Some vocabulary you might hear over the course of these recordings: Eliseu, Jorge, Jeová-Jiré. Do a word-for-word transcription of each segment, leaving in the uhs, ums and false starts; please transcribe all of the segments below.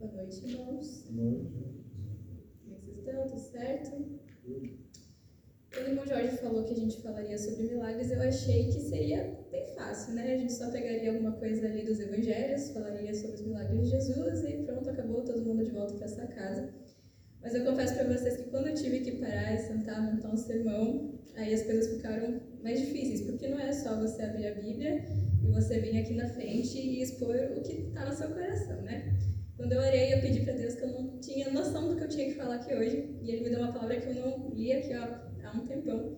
Boa noite, irmãos. Boa noite. Como é que vocês estão? Tudo certo? Quando o irmão Jorge falou que a gente falaria sobre milagres, eu achei que seria bem fácil, né? A gente só pegaria alguma coisa ali dos evangelhos, falaria sobre os milagres de Jesus e pronto, acabou, todo mundo de volta para essa casa. Mas eu confesso para vocês que quando eu tive que parar e sentar, montar um sermão, aí as coisas ficaram mais difíceis, porque não é só você abrir a Bíblia e você vir aqui na frente e expor o que está no seu coração, né? Quando eu orei, eu pedi para Deus que eu não tinha noção do que eu tinha que falar aqui hoje, e Ele me deu uma palavra que eu não li aqui ó, há um tempão.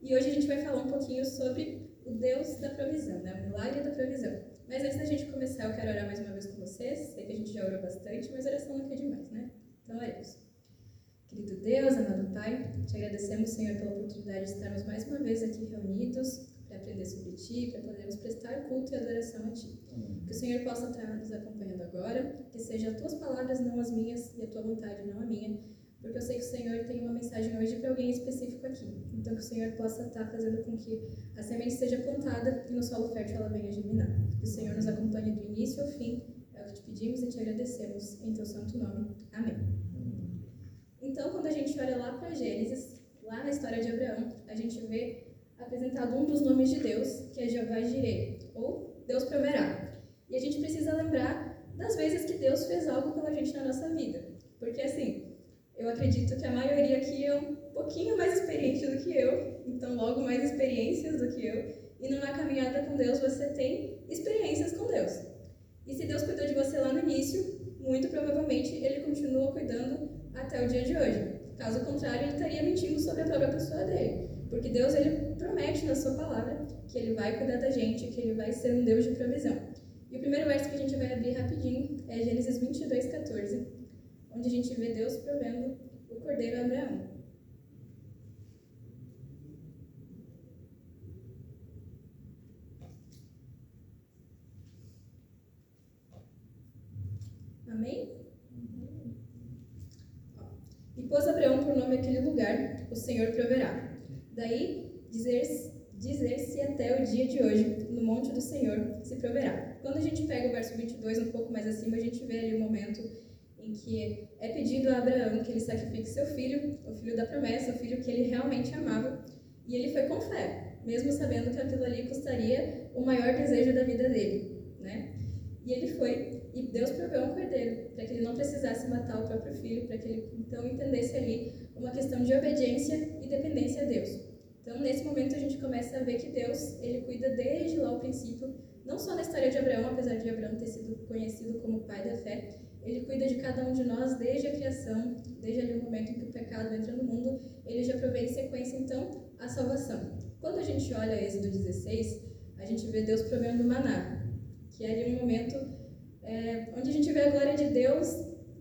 E hoje a gente vai falar um pouquinho sobre o Deus da provisão, né? O milagre da provisão. Mas antes da gente começar, eu quero orar mais uma vez com vocês. Sei que a gente já orou bastante, mas oração não é demais, né? Então, oremos. Querido Deus, amado Pai, te agradecemos, Senhor, pela oportunidade de estarmos mais uma vez aqui reunidos para aprender sobre Ti, para podermos prestar culto e adoração a Ti. Amém. Que o Senhor possa estar nos acompanhando agora, que sejam as Tuas palavras, não as minhas, e a Tua vontade, não a minha, porque eu sei que o Senhor tem uma mensagem hoje para alguém específico aqui. Então, que o Senhor possa estar fazendo com que a semente seja plantada e no solo fértil ela venha germinar. Que o Senhor nos acompanhe do início ao fim, é o que te pedimos e te agradecemos, em Teu santo nome. Amém. Então, quando a gente olha lá para Gênesis, lá na história de Abraão, a gente vê apresentado um dos nomes de Deus, que é Jeová-Jiré, ou Deus proverá. E a gente precisa lembrar das vezes que Deus fez algo pela gente na nossa vida. Porque, assim, eu acredito que a maioria aqui é um pouquinho mais experiente do que eu, então logo mais experiências do que eu, e numa caminhada com Deus você tem experiências com Deus. E se Deus cuidou de você lá no início, muito provavelmente Ele continua cuidando até o dia de hoje. Caso contrário, ele estaria mentindo sobre a própria pessoa dele. Porque Deus, ele promete na sua palavra que ele vai cuidar da gente, que ele vai ser um Deus de provisão. E o primeiro verso que a gente vai abrir rapidinho é Gênesis vinte e dois, quatorze, onde a gente vê Deus provendo o cordeiro a Abraão. Amém? Pôs Abraão por nome aquele lugar, o Senhor proverá. Daí, dizer-se dizer-se até o dia de hoje, no monte do Senhor se proverá. Quando a gente pega o verso vinte e dois, um pouco mais acima, a gente vê ali o momento em que é pedido a Abraão que ele sacrifique seu filho, o filho da promessa, o filho que ele realmente amava, e ele foi com fé, mesmo sabendo que aquilo ali custaria o maior desejo da vida dele, né? E ele foi. E Deus proveu um cordeiro, para que ele não precisasse matar o próprio filho, para que ele então entendesse ali uma questão de obediência e dependência a Deus. Então, nesse momento, a gente começa a ver que Deus, ele cuida desde lá o princípio, não só na história de Abraão, apesar de Abraão ter sido conhecido como pai da fé, ele cuida de cada um de nós desde a criação, desde ali o momento em que o pecado entra no mundo, ele já provê em sequência, então, a salvação. Quando a gente olha Êxodo dezesseis, a gente vê Deus provendo maná, que é ali um momento É, onde a gente vê a glória de Deus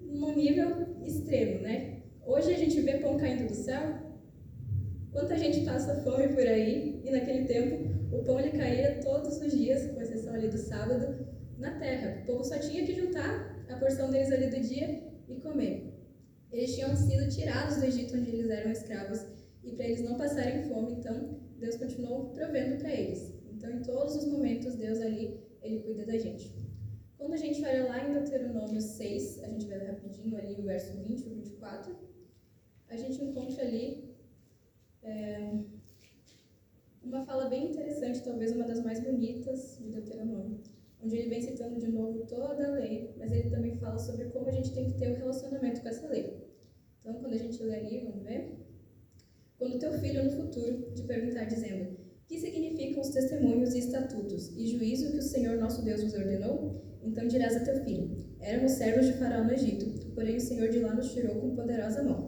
num nível extremo, né? Hoje a gente vê pão caindo do céu, quanta gente passa fome por aí, e naquele tempo o pão ele caía todos os dias, com exceção ali do sábado, na terra. O povo só tinha que juntar a porção deles ali do dia e comer. Eles tinham sido tirados do Egito, onde eles eram escravos, e para eles não passarem fome, então Deus continuou provendo para eles. Então, em todos os momentos, Deus ali, ele cuida da gente. Quando a gente olha lá em Deuteronômio seis, a gente vai rapidinho ali o verso vinte e vinte e quatro, a gente encontra ali é, uma fala bem interessante, talvez uma das mais bonitas de Deuteronômio, onde ele vem citando de novo toda a lei, mas ele também fala sobre como a gente tem que ter um relacionamento com essa lei. Então, quando a gente lê ali, vamos ver? Quando teu filho no futuro te perguntar dizendo: que significam os testemunhos e estatutos e juízo que o Senhor nosso Deus nos ordenou? Então dirás a teu filho: éramos servos de Faraó no Egito, porém o Senhor de lá nos tirou com poderosa mão.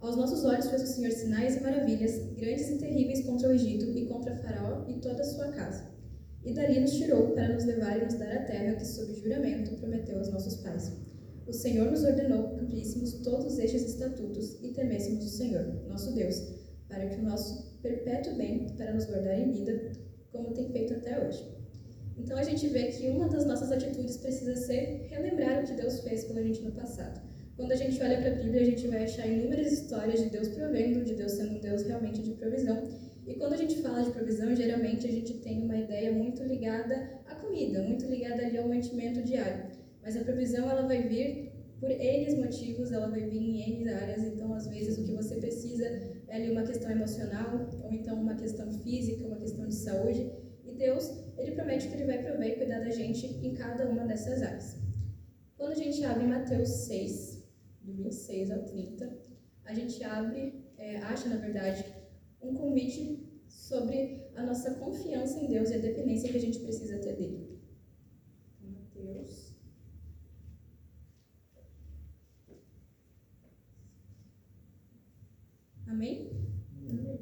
Aos nossos olhos fez o Senhor sinais e maravilhas, grandes e terríveis contra o Egito e contra Faraó e toda a sua casa. E dali nos tirou para nos levar e nos dar a terra que, sob juramento, prometeu aos nossos pais. O Senhor nos ordenou que cumpríssemos todos estes estatutos e temêssemos o Senhor, nosso Deus, para que o nosso perpétuo bem, para nos guardar em vida, como tem feito até hoje. Então a gente vê que uma das nossas atitudes precisa ser relembrar o que Deus fez pela gente no passado. Quando a gente olha para a Bíblia, a gente vai achar inúmeras histórias de Deus provendo, de Deus sendo um Deus realmente de provisão. E quando a gente fala de provisão, geralmente a gente tem uma ideia muito ligada à comida, muito ligada ali ao mantimento diário. Mas a provisão, ela vai vir por N motivos, ela vai vir em N áreas. Então, às vezes, o que você precisa é ali uma questão emocional, ou então uma questão física, uma questão de saúde. E Deus, Ele promete que Ele vai prover e cuidar da gente em cada uma dessas áreas. Quando a gente abre Mateus seis, do vinte e seis ao trinta, a gente abre, é, acha, na verdade, um convite sobre a nossa confiança em Deus e a dependência que a gente precisa ter dEle. Mateus Amém? Amém.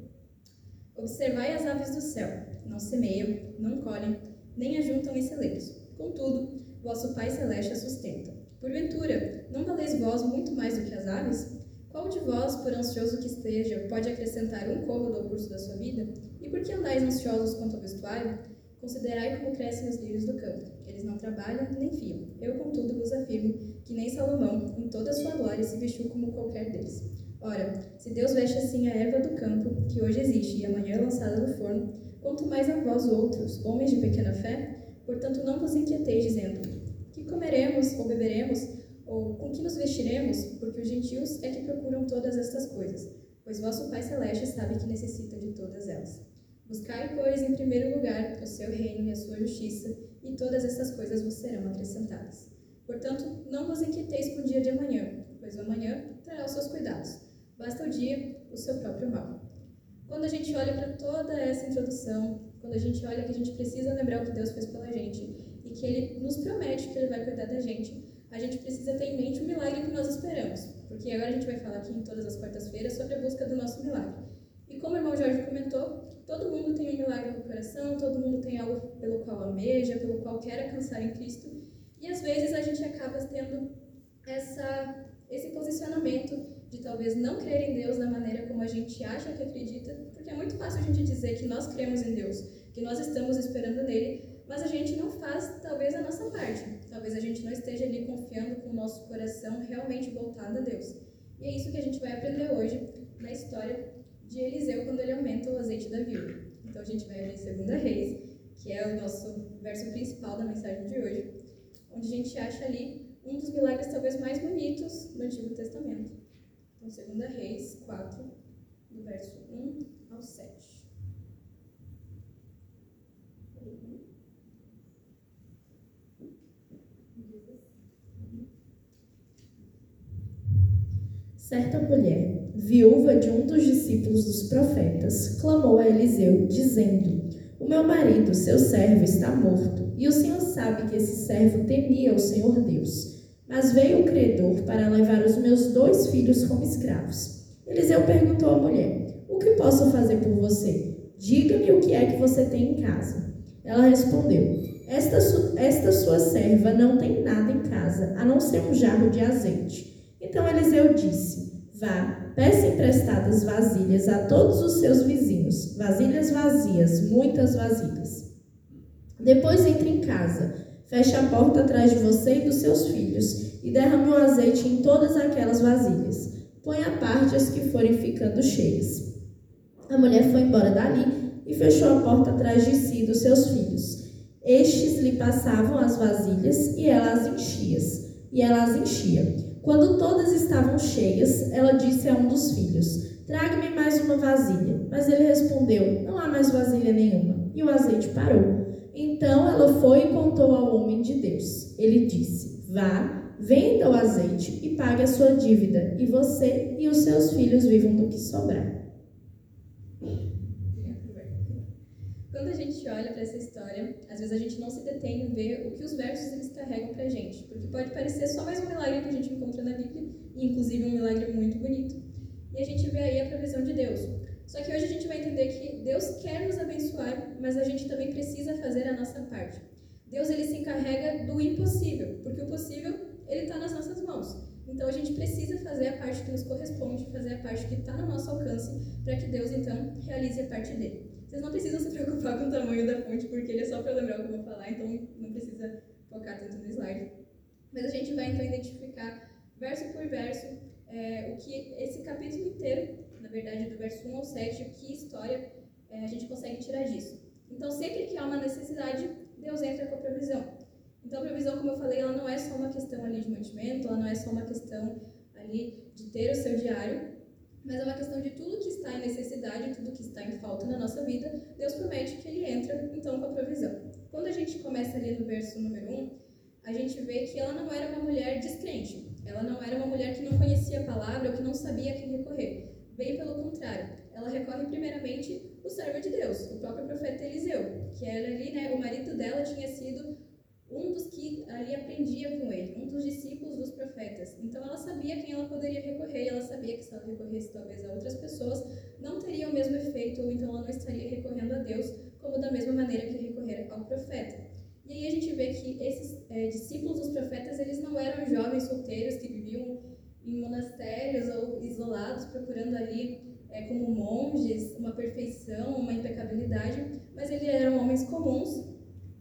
Observai as aves do céu, não semeiam, não colhem, nem ajuntam em celeiros. Contudo, vosso Pai Celeste a sustenta. Porventura, não valeis vós muito mais do que as aves? Qual de vós, por ansioso que esteja, pode acrescentar um côvado ao curso da sua vida? E por que andais ansiosos quanto ao vestuário? Considerai como crescem os lírios do campo. Eles não trabalham nem fiam. Eu, contudo, vos afirmo que nem Salomão, em toda a sua glória, se vestiu como qualquer deles. Ora, se Deus veste assim a erva do campo, que hoje existe e amanhã é lançada no forno, quanto mais a vós outros, homens de pequena fé? Portanto, não vos inquieteis, dizendo: que comeremos, ou beberemos, ou com que nos vestiremos? Porque os gentios é que procuram todas estas coisas, pois vosso Pai Celeste sabe que necessita de todas elas. Buscai, pois, em primeiro lugar o seu reino e a sua justiça, e todas essas coisas vos serão acrescentadas. Portanto, não vos inquieteis com o dia de amanhã, pois o amanhã trará os seus cuidados. Basta o dia o seu próprio mal. Quando a gente olha para toda essa introdução, quando a gente olha que a gente precisa lembrar o que Deus fez pela gente e que Ele nos promete que Ele vai cuidar da gente, a gente precisa ter em mente o milagre que nós esperamos. Porque agora a gente vai falar aqui em todas as quartas-feiras sobre a busca do nosso milagre. E como o irmão Jorge comentou, todo mundo tem um milagre no coração, todo mundo tem algo pelo qual almeja, pelo qual quer alcançar em Cristo. E às vezes a gente acaba tendo essa, esse posicionamento de talvez não crer em Deus da maneira como a gente acha que acredita, porque é muito fácil a gente dizer que nós cremos em Deus, que nós estamos esperando nele, mas a gente não faz talvez a nossa parte, talvez a gente não esteja ali confiando com o nosso coração realmente voltado a Deus. E é isso que a gente vai aprender hoje na história de Eliseu, quando ele aumenta o azeite da viúva. Então a gente vai abrir Segunda Reis, que é o nosso verso principal da mensagem de hoje, onde a gente acha ali um dos milagres talvez mais bonitos do Antigo Testamento. Então, Segunda Reis quatro, do verso um ao sete. Certa mulher, viúva de um dos discípulos dos profetas, clamou a Eliseu, dizendo: O meu marido, seu servo, está morto, e o Senhor sabe que esse servo temia o Senhor Deus. Mas veio o credor para levar os meus dois filhos como escravos. Eliseu perguntou à mulher: O que posso fazer por você? Diga-me o que é que você tem em casa. Ela respondeu: Esta, su- esta sua serva não tem nada em casa, a não ser um jarro de azeite. Então Eliseu disse: Vá, peça emprestadas vasilhas a todos os seus vizinhos, vasilhas vazias, muitas vasilhas. Depois entre em casa. Feche a porta atrás de você e dos seus filhos, e derrame o azeite em todas aquelas vasilhas. Põe à parte as que forem ficando cheias. A mulher foi embora dali e fechou a porta atrás de si e dos seus filhos. Estes lhe passavam as vasilhas e ela as enchia. E ela as enchia. Quando todas estavam cheias, ela disse a um dos filhos: Traga-me mais uma vasilha. Mas ele respondeu: Não há mais vasilha nenhuma. E o azeite parou. Então ela foi e contou ao homem de Deus. Ele disse: Vá, venda o azeite e pague a sua dívida, e você e os seus filhos vivam do que sobrar. Quando a gente olha para essa história, às vezes a gente não se detém em ver o que os versos eles carregam para a gente, porque pode parecer só mais um milagre que a gente encontra na Bíblia, e inclusive um milagre muito bonito. E a gente vê aí a provisão de Deus. Só que hoje a gente vai entender que Deus quer nos abençoar, mas a gente também precisa fazer a nossa parte. Deus, ele se encarrega do impossível, porque o possível, ele está nas nossas mãos. Então a gente precisa fazer a parte que nos corresponde, fazer a parte que está no nosso alcance, para que Deus, então, realize a parte dele. Vocês não precisam se preocupar com o tamanho da fonte, porque ele é só para lembrar o que eu vou falar, então não precisa focar tanto no slide. Mas a gente vai, então, identificar, verso por verso, é, o que esse capítulo inteiro, na verdade, do verso um ao sete, que história é, a gente consegue tirar disso. Então, sempre que há uma necessidade, Deus entra com a provisão. Então, provisão, como eu falei, ela não é só uma questão ali de mantimento, ela não é só uma questão ali de ter o seu diário, mas é uma questão de tudo que está em necessidade, tudo que está em falta na nossa vida, Deus promete que Ele entra, então, com a provisão. Quando a gente começa ali no verso número um, a gente vê que ela não era uma mulher descrente, ela não era uma mulher que não conhecia a palavra ou que não sabia a quem recorrer. Bem pelo contrário, ela recorre primeiramente ao servo de Deus, o próprio profeta Eliseu, que era ali, né, o marido dela tinha sido um dos que ali aprendia com ele, um dos discípulos dos profetas. Então ela sabia quem ela poderia recorrer, e ela sabia que se ela recorresse talvez a outras pessoas, não teria o mesmo efeito, ou então ela não estaria recorrendo a Deus como da mesma maneira que recorrer ao profeta. E aí a gente vê que esses é, discípulos dos profetas, eles não eram jovens solteiros que viviam em monastérios ou isolados, procurando ali é, como monges uma perfeição, uma impecabilidade, mas eles eram homens comuns,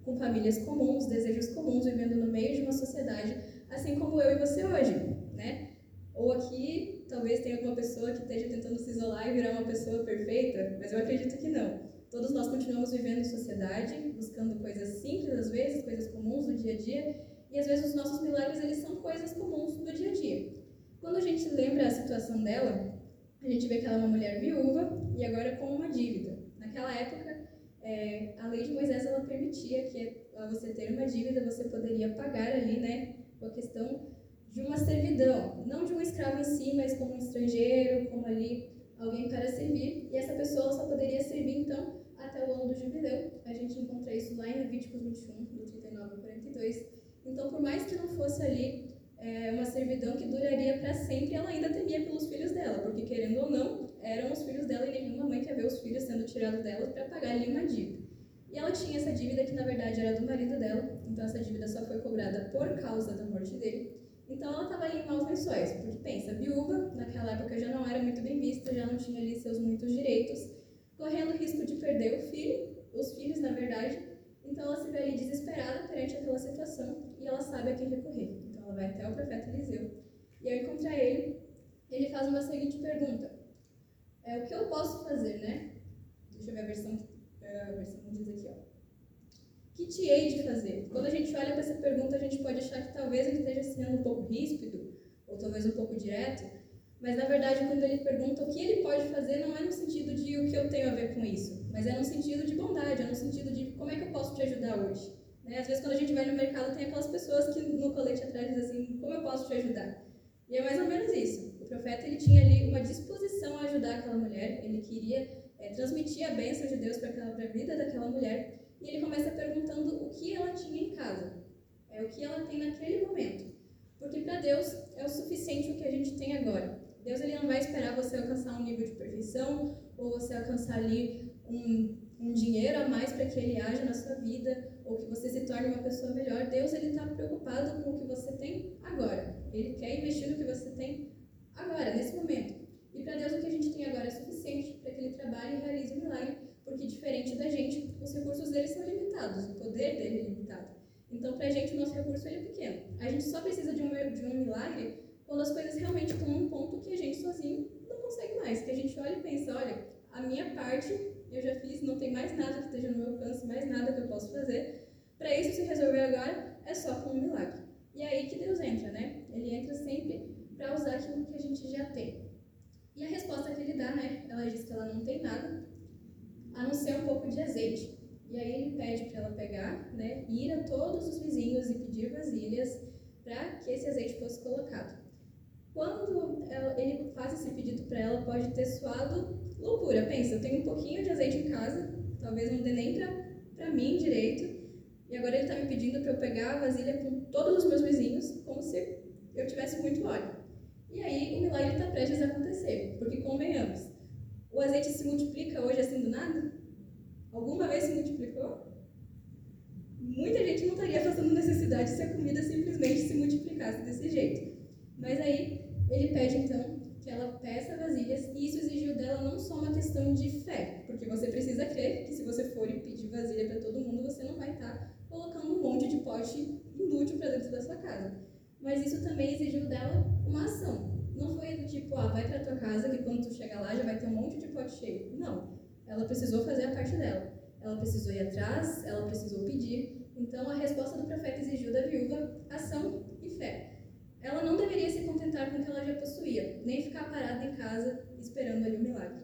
com famílias comuns, desejos comuns, vivendo no meio de uma sociedade, assim como eu e você hoje, né? Ou aqui, talvez tenha alguma pessoa que esteja tentando se isolar e virar uma pessoa perfeita, mas eu acredito que não. Todos nós continuamos vivendo em sociedade, buscando coisas simples às vezes, coisas comuns do dia a dia, e às vezes os nossos milagres, eles são coisas comuns do dia a dia. Quando a gente lembra a situação dela, a gente vê que ela é uma mulher viúva e agora com uma dívida. Naquela época, é, a lei de Moisés, ela permitia que a você ter uma dívida, você poderia pagar ali, né, com a questão de uma servidão, não de um escravo em si, mas como um estrangeiro, como ali alguém para servir, e essa pessoa só poderia servir, então, até o ano do jubileu. A gente encontra isso lá em Levíticos vinte e um, do trinta e nove ao quarenta e dois. Então, por mais que não fosse ali é, uma servidão que duraria para sempre, ela ainda temia pelos filhos dela, porque, querendo ou não, eram os filhos dela, e nenhuma mãe quer ver os filhos sendo tirados dela para pagar ali uma dívida. E ela tinha essa dívida que, na verdade, era do marido dela, então essa dívida só foi cobrada por causa da morte dele. Então, ela estava ali em maus lençóis, porque, pensa, viúva, naquela época já não era muito bem vista, já não tinha ali seus muitos direitos, correndo o risco de perder o filho, os filhos, na verdade. Então ela se vê ali desesperada perante aquela situação, e ela sabe a quem recorrer. Então ela vai até o profeta Eliseu, e ao encontrar ele, ele faz uma seguinte pergunta. É, o que eu posso fazer, né? Deixa eu ver a versão que a versão diz aqui, ó. Que te hei de fazer? Quando a gente olha para essa pergunta, a gente pode achar que talvez ele esteja sendo um pouco ríspido, ou talvez um pouco direto, mas, na verdade, quando ele pergunta o que ele pode fazer, não é no sentido de o que eu tenho a ver com isso, mas é no sentido de bondade, é no sentido de como é que eu posso te ajudar hoje. Né? Às vezes, quando a gente vai no mercado, tem aquelas pessoas que no colete atrás dizem assim, como eu posso te ajudar? E é mais ou menos isso. O profeta, ele tinha ali uma disposição a ajudar aquela mulher, ele queria é, transmitir a bênção de Deus para a vida daquela mulher, e ele começa perguntando o que ela tinha em casa, é, o que ela tem naquele momento. Porque para Deus é o suficiente o que a gente tem agora. Deus, ele não vai esperar você alcançar um nível de perfeição ou você alcançar ali um, um dinheiro a mais para que ele haja na sua vida ou que você se torne uma pessoa melhor. Deus, ele está preocupado com o que você tem agora. Ele quer investir no que você tem agora, nesse momento. E para Deus, o que a gente tem agora é suficiente para que ele trabalhe e realize um milagre, porque diferente da gente, os recursos dele são limitados, o poder dele é limitado. Então, para a gente, o nosso recurso ele é pequeno. A gente só precisa de um, de um milagre quando as coisas realmente estão num ponto que a gente sozinho não consegue mais, que a gente olha e pensa, olha, a minha parte eu já fiz, não tem mais nada que esteja no meu alcance, mais nada que eu posso fazer, para isso se resolver agora é só com um milagre. E é aí que Deus entra, né? Ele entra sempre para usar aquilo que a gente já tem. E a resposta que ele dá, né? Ela diz que ela não tem nada, a não ser um pouco de azeite. E aí ele pede para ela pegar, né? Ir a todos os vizinhos e pedir vasilhas para que esse azeite fosse colocado. Quando ele faz esse pedido para ela, pode ter soado loucura. Pensa, eu tenho um pouquinho de azeite em casa, talvez não dê nem para mim direito, e agora ele está me pedindo para eu pegar a vasilha com todos os meus vizinhos, como se eu tivesse muito óleo. E aí o milagre está prestes a acontecer, porque convenhamos, o azeite se multiplica hoje assim do nada? Alguma vez se multiplicou? Muita gente não estaria passando necessidade se a comida simplesmente se multiplicasse desse jeito. Mas aí, ele pede, então, que ela peça vasilhas, e isso exigiu dela não só uma questão de fé, porque você precisa crer que se você for e pedir vasilha para todo mundo, você não vai estar tá colocando um monte de pote inútil para dentro da sua casa. Mas isso também exigiu dela uma ação. Não foi do tipo, ah, vai para tua casa, que quando tu chegar lá já vai ter um monte de pote cheio. Não. Ela precisou fazer a parte dela. Ela precisou ir atrás, ela precisou pedir. Então, a resposta do profeta exigiu da viúva ação e fé. Ela não deveria se contentar com o que ela já possuía, nem ficar parada em casa esperando ali o milagre.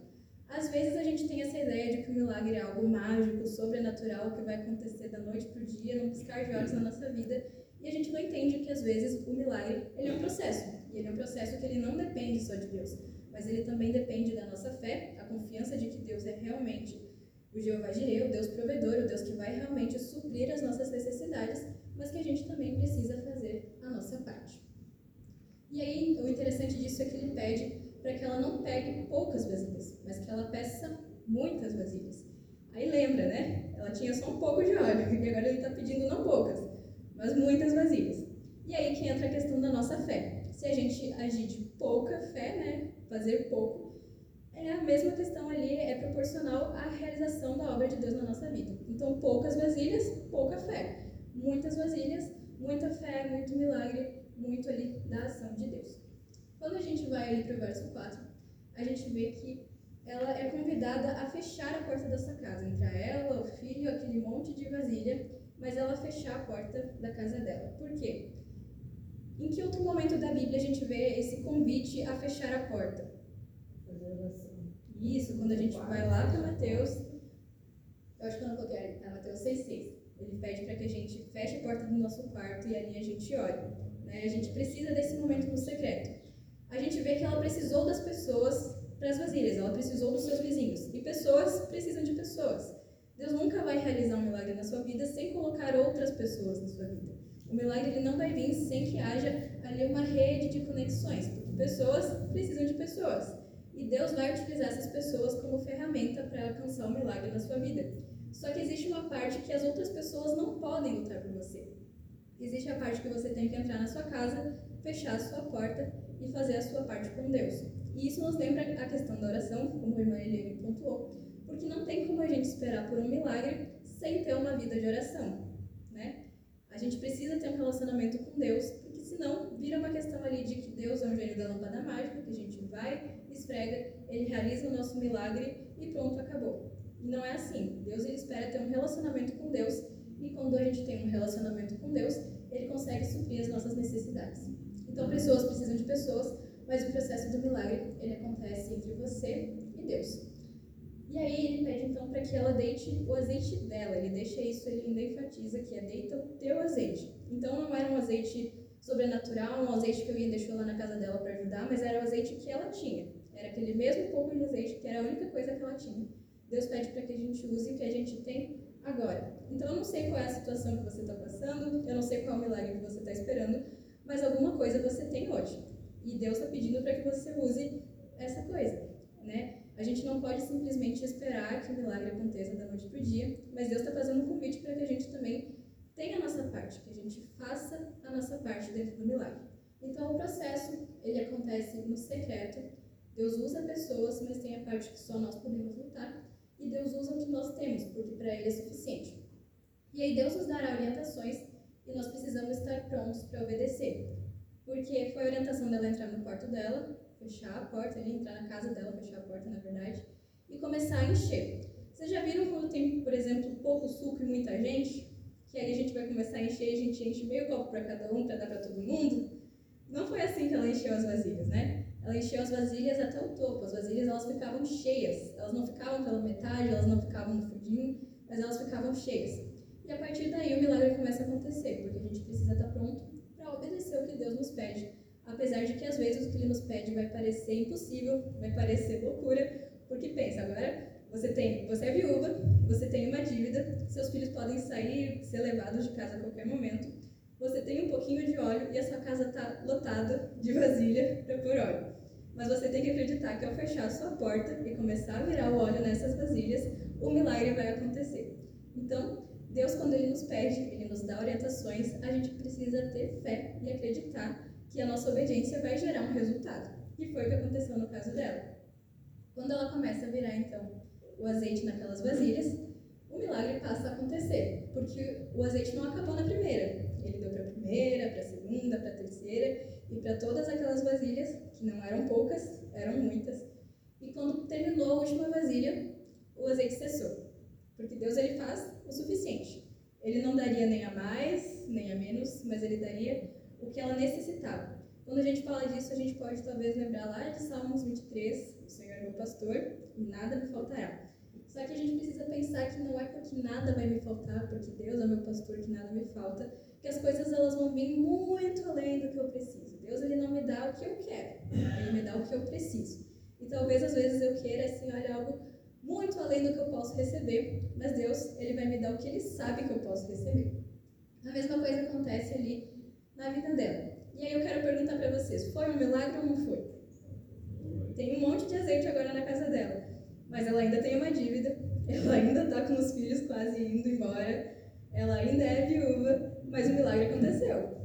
Às vezes a gente tem essa ideia de que o milagre é algo mágico, sobrenatural, que vai acontecer da noite para o dia, num piscar de olhos na nossa vida, e a gente não entende que às vezes o milagre ele é um processo, e ele é um processo que ele não depende só de Deus, mas ele também depende da nossa fé, a confiança de que Deus é realmente o Jeová-Jiré, o Deus provedor, o Deus que vai realmente suprir as nossas necessidades, mas que a gente também precisa fazer a nossa parte. E aí, o interessante disso é que ele pede para que ela não pegue poucas vasilhas, mas que ela peça muitas vasilhas. Aí lembra, né? Ela tinha só um pouco de óleo, e agora ele está pedindo não poucas, mas muitas vasilhas. E aí que entra a questão da nossa fé. Se a gente agir de pouca fé, né? Fazer pouco, é a mesma questão ali, é proporcional à realização da obra de Deus na nossa vida. Então, poucas vasilhas, pouca fé. Muitas vasilhas, muita fé, muito milagre, muito ali da ação de Deus. Quando a gente vai para o verso quatro, a gente vê que ela é convidada a fechar a porta da sua casa, entrar ela, o filho, aquele monte de vasilha, mas ela fechar a porta da casa dela. Por quê? Em que outro momento da Bíblia a gente vê esse convite a fechar a porta? Isso, quando a gente vai lá para Mateus, eu acho que eu não coloquei, é Mateus seis seis. Ele pede para que a gente feche a porta do nosso quarto e ali a gente ore, né? A gente precisa desse momento no secreto. A gente vê que ela precisou das pessoas para as vasilhas, ela precisou dos seus vizinhos. E pessoas precisam de pessoas. Deus nunca vai realizar um milagre na sua vida sem colocar outras pessoas na sua vida. O milagre ele não vai vir sem que haja ali uma rede de conexões, porque pessoas precisam de pessoas. E Deus vai utilizar essas pessoas como ferramenta para alcançar o milagre na sua vida. Só que existe uma parte que as outras pessoas não podem lutar por você. Existe a parte que você tem que entrar na sua casa, fechar a sua porta e fazer a sua parte com Deus. E isso nos lembra a questão da oração, como a irmã Helene pontuou, porque não tem como a gente esperar por um milagre sem ter uma vida de oração, né? A gente precisa ter um relacionamento com Deus, porque senão vira uma questão ali de que Deus é um gênio da lâmpada mágica, que a gente vai, esfrega, ele realiza o nosso milagre e pronto, acabou. E não é assim. Deus ele espera ter um relacionamento com Deus, e quando a gente tem um relacionamento com Deus, ele consegue suprir as nossas necessidades. Então, pessoas precisam de pessoas, mas o processo do milagre, ele acontece entre você e Deus. E aí ele pede, então, para que ela deite o azeite dela. Ele deixa isso, ele ainda enfatiza que é deita o teu azeite. Então, não era um azeite sobrenatural, um azeite que alguém deixou lá na casa dela para ajudar, mas era o azeite que ela tinha. Era aquele mesmo pouco de azeite, que era a única coisa que ela tinha. Deus pede para que a gente use o que a gente tem agora. Então, eu não sei qual é a situação que você está passando, eu não sei qual é o milagre que você está esperando, mas alguma coisa você tem hoje. E Deus está pedindo para que você use essa coisa, né? A gente não pode simplesmente esperar que o milagre aconteça da noite para o dia, mas Deus está fazendo um convite para que a gente também tenha a nossa parte, que a gente faça a nossa parte dentro do milagre. Então, o processo, ele acontece no secreto. Deus usa pessoas, mas tem a parte que só nós podemos lutar, e Deus usa o que nós temos, porque para Ele é suficiente. E aí Deus nos dará orientações, e nós precisamos estar prontos para obedecer. Porque foi a orientação dela entrar no quarto dela, fechar a porta, ali, entrar na casa dela, fechar a porta, na verdade, e começar a encher. Vocês já viram quando tem, por exemplo, pouco suco e muita gente? Que aí a gente vai começar a encher, a gente enche meio copo para cada um, para dar para todo mundo? Não foi assim que ela encheu as vasilhas, né? Ela encheu as vasilhas até o topo. As vasilhas, elas ficavam cheias. Elas não ficavam pela metade, elas não ficavam no fundinho, mas elas ficavam cheias. E a partir daí o milagre começa a acontecer, porque a gente precisa estar pronto para obedecer o que Deus nos pede. Apesar de que às vezes o que Ele nos pede vai parecer impossível, vai parecer loucura, porque pensa, agora você, tem, você é viúva, você tem uma dívida, seus filhos podem sair, ser levados de casa a qualquer momento, você tem um pouquinho de óleo e a sua casa está lotada de vasilha por óleo. Mas você tem que acreditar que ao fechar a sua porta e começar a virar o óleo nessas vasilhas, o milagre vai acontecer. Então, Deus, quando Ele nos pede, Ele nos dá orientações, a gente precisa ter fé e acreditar que a nossa obediência vai gerar um resultado. E foi o que aconteceu no caso dela. Quando ela começa a virar, então, o azeite naquelas vasilhas, o milagre passa a acontecer, porque o azeite não acabou na primeira. Ele deu para a primeira, para a segunda, para a terceira, e para todas aquelas vasilhas, que não eram poucas, eram muitas. E quando terminou a última vasilha, o azeite cessou. Porque Deus ele faz o suficiente. Ele não daria nem a mais, nem a menos, mas ele daria o que ela necessitava. Quando a gente fala disso, a gente pode talvez lembrar lá de Salmos vinte e três, o Senhor é meu pastor e nada me faltará. Só que a gente precisa pensar que não é porque nada vai me faltar, porque Deus é meu pastor que nada me falta, que as coisas elas vão vir muito além do que eu preciso. Deus ele não me dá o que eu quero, ele me dá o que eu preciso. E talvez às vezes eu queira assim, olha, algo muito além do que eu posso receber, mas Deus ele vai me dar o que ele sabe que eu posso receber. A mesma coisa acontece ali na vida dela. E aí eu quero perguntar para vocês, foi um milagre ou não foi? Tem um monte de azeite agora na casa dela, mas ela ainda tem uma dívida, ela ainda está com os filhos quase indo embora, ela ainda é viúva, mas o milagre aconteceu.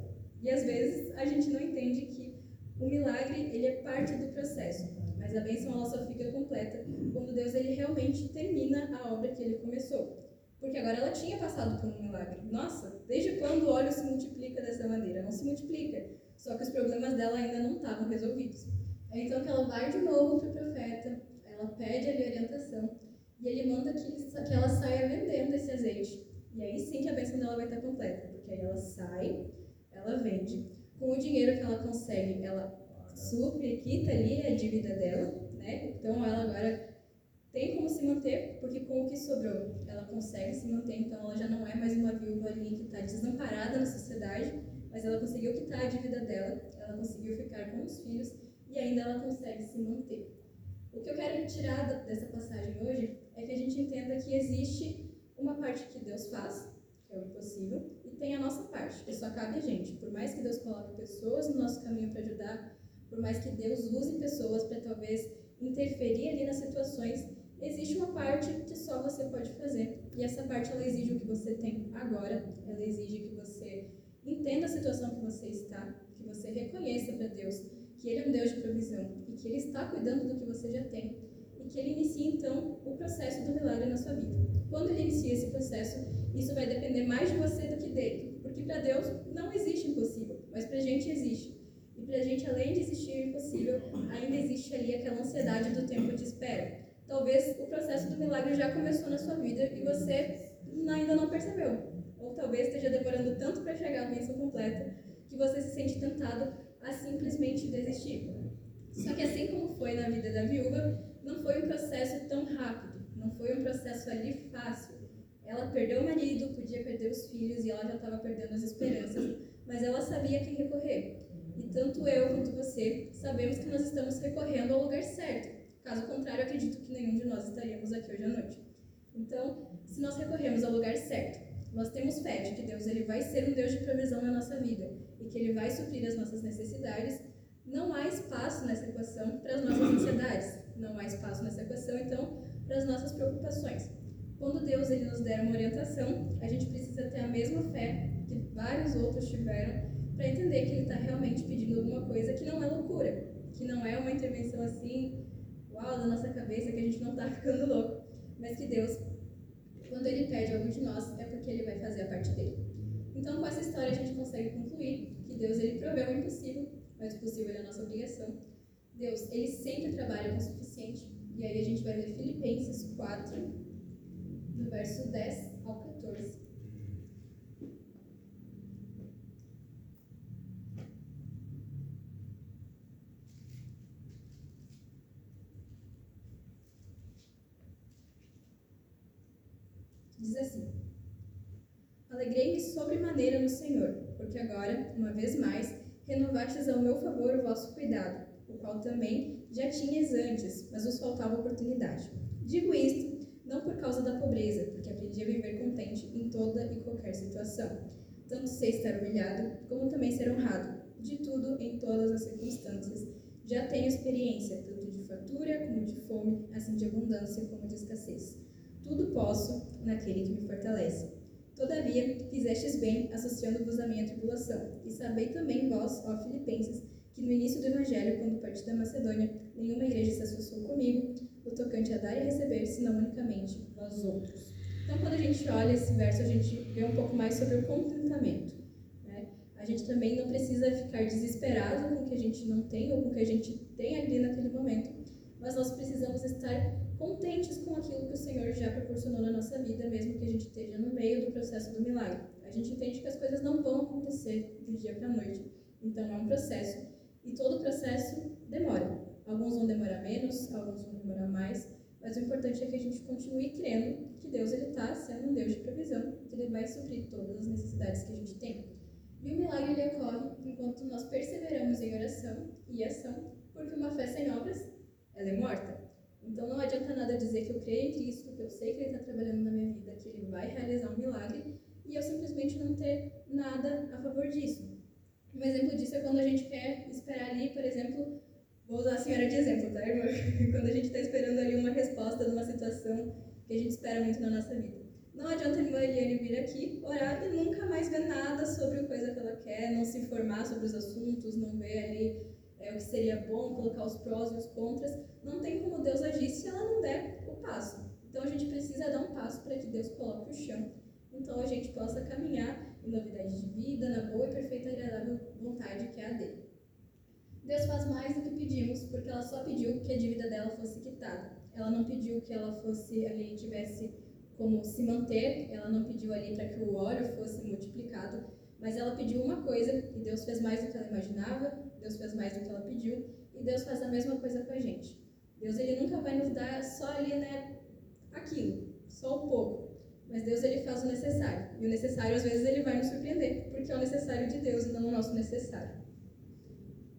E às vezes a gente não entende que o milagre ele é parte do processo. Mas a bênção ela só fica completa quando Deus ele realmente termina a obra que ele começou. Porque agora ela tinha passado por um milagre. Nossa, desde quando o óleo se multiplica dessa maneira? Não se multiplica. Só que os problemas dela ainda não estavam resolvidos. É então que ela vai de novo para o profeta, ela pede ali orientação e ele manda que, que ela saia vendendo esse azeite. E aí sim que a bênção dela vai estar completa. Porque aí ela sai, ela vende. Com o dinheiro que ela consegue, ela supre, quita ali a dívida dela, né? Então ela agora tem como se manter, porque com o que sobrou ela consegue se manter, então ela já não é mais uma viúva ali que está desamparada na sociedade, mas ela conseguiu quitar a dívida dela, ela conseguiu ficar com os filhos e ainda ela consegue se manter. O que eu quero tirar dessa passagem hoje é que a gente entenda que existe uma parte que Deus faz, que é o impossível, e tem a nossa parte, que só cabe a gente. Por mais que Deus coloque pessoas no nosso caminho para ajudar, por mais que Deus use pessoas para talvez interferir ali nas situações, existe uma parte que só você pode fazer. E essa parte ela exige o que você tem agora, ela exige que você entenda a situação que você está, que você reconheça para Deus que Ele é um Deus de provisão e que Ele está cuidando do que você já tem e que Ele inicie então o processo do milagre na sua vida. Quando Ele inicia esse processo, isso vai depender mais de você do que dele, porque para Deus não existe impossível, mas para a gente existe. E pra gente, além de existir o impossível, ainda existe ali aquela ansiedade do tempo de espera. Talvez o processo do milagre já começou na sua vida e você ainda não percebeu. Ou talvez esteja demorando tanto para chegar à bênção completa que você se sente tentado a simplesmente desistir. Só que assim como foi na vida da viúva, não foi um processo tão rápido, não foi um processo ali fácil. Ela perdeu o marido, podia perder os filhos e ela já estava perdendo as esperanças, mas ela sabia a quem recorrer. E tanto eu quanto você sabemos que nós estamos recorrendo ao lugar certo. Caso contrário, acredito que nenhum de nós estaríamos aqui hoje à noite. Então, se nós recorremos ao lugar certo, nós temos fé de que Deus ele vai ser um Deus de provisão na nossa vida e que Ele vai suprir as nossas necessidades, não há espaço nessa equação para as nossas ansiedades, não há espaço nessa equação, então, para as nossas preocupações. Quando Deus ele nos der uma orientação, a gente precisa ter a mesma fé que vários outros tiveram para entender que Ele está realmente pedindo alguma coisa que não é loucura, que não é uma intervenção assim, uau, da nossa cabeça, que a gente não está ficando louco, mas que Deus, quando Ele pede algo de nós, é porque Ele vai fazer a parte dele. Então, com essa história, a gente consegue concluir que Deus, Ele proveu o impossível, mas o possível é a nossa obrigação. Deus, Ele sempre trabalha com o suficiente, e aí a gente vai ver Filipenses quatro, do verso dez ao catorze. Diz assim: Alegrei-me sobremaneira no Senhor, porque agora, uma vez mais, renovastes ao meu favor o vosso cuidado, o qual também já tinhas antes, mas vos faltava oportunidade. Digo isto, não por causa da pobreza, porque aprendi a viver contente em toda e qualquer situação. Tanto sei estar humilhado, como também ser honrado. De tudo, em todas as circunstâncias, já tenho experiência, tanto de fartura como de fome, assim de abundância como de escassez. Tudo posso naquele que me fortalece. Todavia, fizestes bem, associando-vos à minha tribulação. E sabei também vós, ó Filipenses, que no início do Evangelho, quando parti da Macedônia, nenhuma igreja se associou comigo, o tocante a dar e receber, senão unicamente vós outros. Então, quando a gente olha esse verso, a gente vê um pouco mais sobre o contentamento, né? A gente também não precisa ficar desesperado com o que a gente não tem ou com o que a gente tem ali naquele momento, mas nós precisamos estar contentes com aquilo que o Senhor já proporcionou na nossa vida, mesmo que a gente esteja no meio do processo do milagre. A gente entende que as coisas não vão acontecer do dia para a noite, então é um processo, e todo processo demora. Alguns vão demorar menos, alguns vão demorar mais, mas o importante é que a gente continue crendo que Deus está sendo um Deus de provisão, que Ele vai suprir todas as necessidades que a gente tem. E o milagre ele ocorre enquanto nós perseveramos em oração e ação, porque uma fé sem obras, ela é morta. Então não adianta nada dizer que eu creio em Cristo, que eu sei que Ele está trabalhando na minha vida, que Ele vai realizar um milagre, e eu simplesmente não ter nada a favor disso. Um exemplo disso é quando a gente quer esperar ali, por exemplo, vou usar a senhora de exemplo, tá, irmã? Quando a gente está esperando ali uma resposta de uma situação que a gente espera muito na nossa vida. Não adianta a irmã Eliane vir aqui, orar e nunca mais ver nada sobre a coisa que ela quer, não se informar sobre os assuntos, não ver ali é, o que seria bom, colocar os prós e os contras. Não tem como Deus agir se ela não der o passo. Então a gente precisa dar um passo para que Deus coloque o chão. Então a gente possa caminhar em novidade de vida, na boa e perfeita e agradável vontade que é a dele. Deus faz mais do que pedimos, porque ela só pediu que a dívida dela fosse quitada. Ela não pediu que ela fosse ali tivesse como se manter, ela não pediu ali para que o óleo fosse multiplicado, mas ela pediu uma coisa e Deus fez mais do que ela imaginava, Deus fez mais do que ela pediu, e Deus faz a mesma coisa com a gente. Deus ele nunca vai nos dar só ali, né, aquilo, só o pouco, mas Deus ele faz o necessário, e o necessário às vezes ele vai nos surpreender, porque é o necessário de Deus e não o nosso necessário.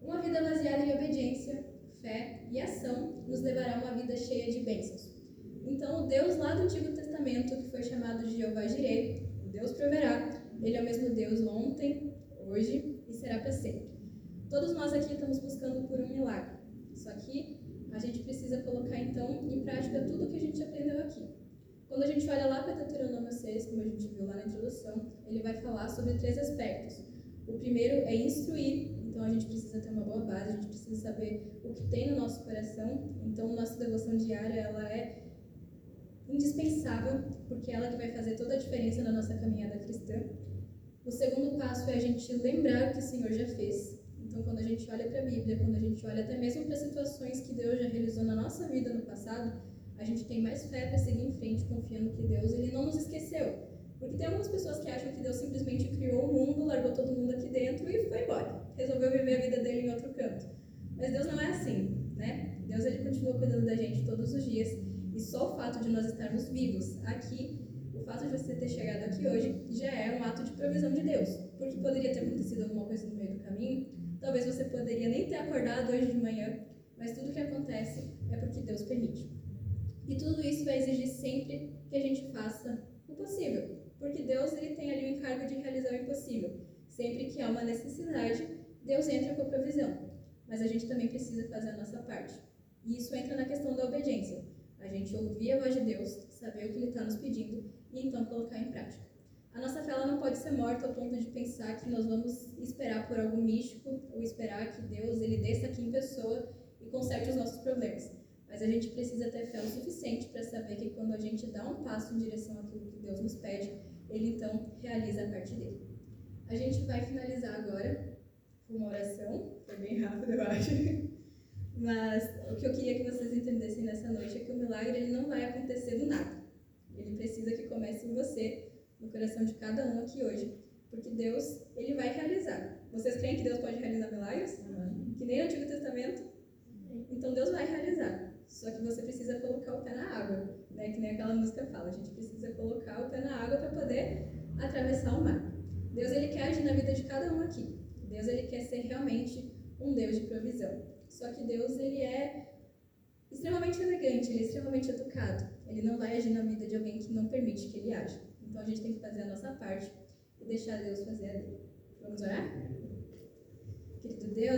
Uma vida baseada em obediência, fé e ação nos levará a uma vida cheia de bênçãos. Então, o Deus lá do Antigo Testamento, que foi chamado de Jeová-Jiré, o Deus proverá, Ele é o mesmo Deus ontem, hoje e será para sempre. Todos nós aqui estamos buscando por um milagre. Só que a gente precisa colocar, então, em prática tudo o que a gente aprendeu aqui. Quando a gente olha lá para Deuteronômio seis, como a gente viu lá na introdução, ele vai falar sobre três aspectos. O primeiro é instruir. Então, a gente precisa ter uma boa base, a gente precisa saber o que tem no nosso coração. Então, nossa devoção diária, ela é indispensável, porque é ela que vai fazer toda a diferença na nossa caminhada cristã. O segundo passo é a gente lembrar o que o Senhor já fez. Então, quando a gente olha para a Bíblia, quando a gente olha até mesmo para situações que Deus já realizou na nossa vida no passado, a gente tem mais fé para seguir em frente, confiando que Deus ele não nos esqueceu. Porque tem algumas pessoas que acham que Deus simplesmente criou o mundo, largou todo mundo aqui dentro e foi embora. Resolveu viver a vida dele em outro canto. Mas Deus não é assim, né? Deus ele continua cuidando da gente todos os dias. E só o fato de nós estarmos vivos aqui, o fato de você ter chegado aqui hoje, já é um ato de provisão de Deus. Porque poderia ter acontecido alguma coisa no meio do caminho, talvez você poderia nem ter acordado hoje de manhã, mas tudo que acontece é porque Deus permite. E tudo isso vai exigir sempre que a gente faça o possível, porque Deus ele tem ali o encargo de realizar o impossível. Sempre que há uma necessidade, Deus entra com a provisão, mas a gente também precisa fazer a nossa parte. E isso entra na questão da obediência. A gente ouvir a voz de Deus, saber o que Ele está nos pedindo e então colocar em prática. A nossa fé ela não pode ser morta ao ponto de pensar que nós vamos esperar por algo místico ou esperar que Deus ele desça aqui em pessoa e conserte os nossos problemas. Mas a gente precisa ter fé o suficiente para saber que quando a gente dá um passo em direção àquilo que Deus nos pede, Ele então realiza a parte dele. A gente vai finalizar agora com uma oração, foi bem rápido eu acho. Mas o que eu queria que vocês entendessem nessa noite é que o milagre ele não vai acontecer do nada. Ele precisa que comece em você, no coração de cada um aqui hoje, porque Deus ele vai realizar. Vocês creem que Deus pode realizar milagres? Uhum. Que nem no Antigo Testamento? Uhum. Então Deus vai realizar. Só que você precisa colocar o pé na água, né? Que nem aquela música fala, a gente precisa colocar o pé na água para poder atravessar o mar. Deus ele quer agir na vida de cada um aqui. Deus ele quer ser realmente um Deus de provisão. Só que Deus, ele é extremamente elegante, ele é extremamente educado. Ele não vai agir na vida de alguém que não permite que ele aja. Então, a gente tem que fazer a nossa parte e deixar Deus fazer a dele. Vamos orar?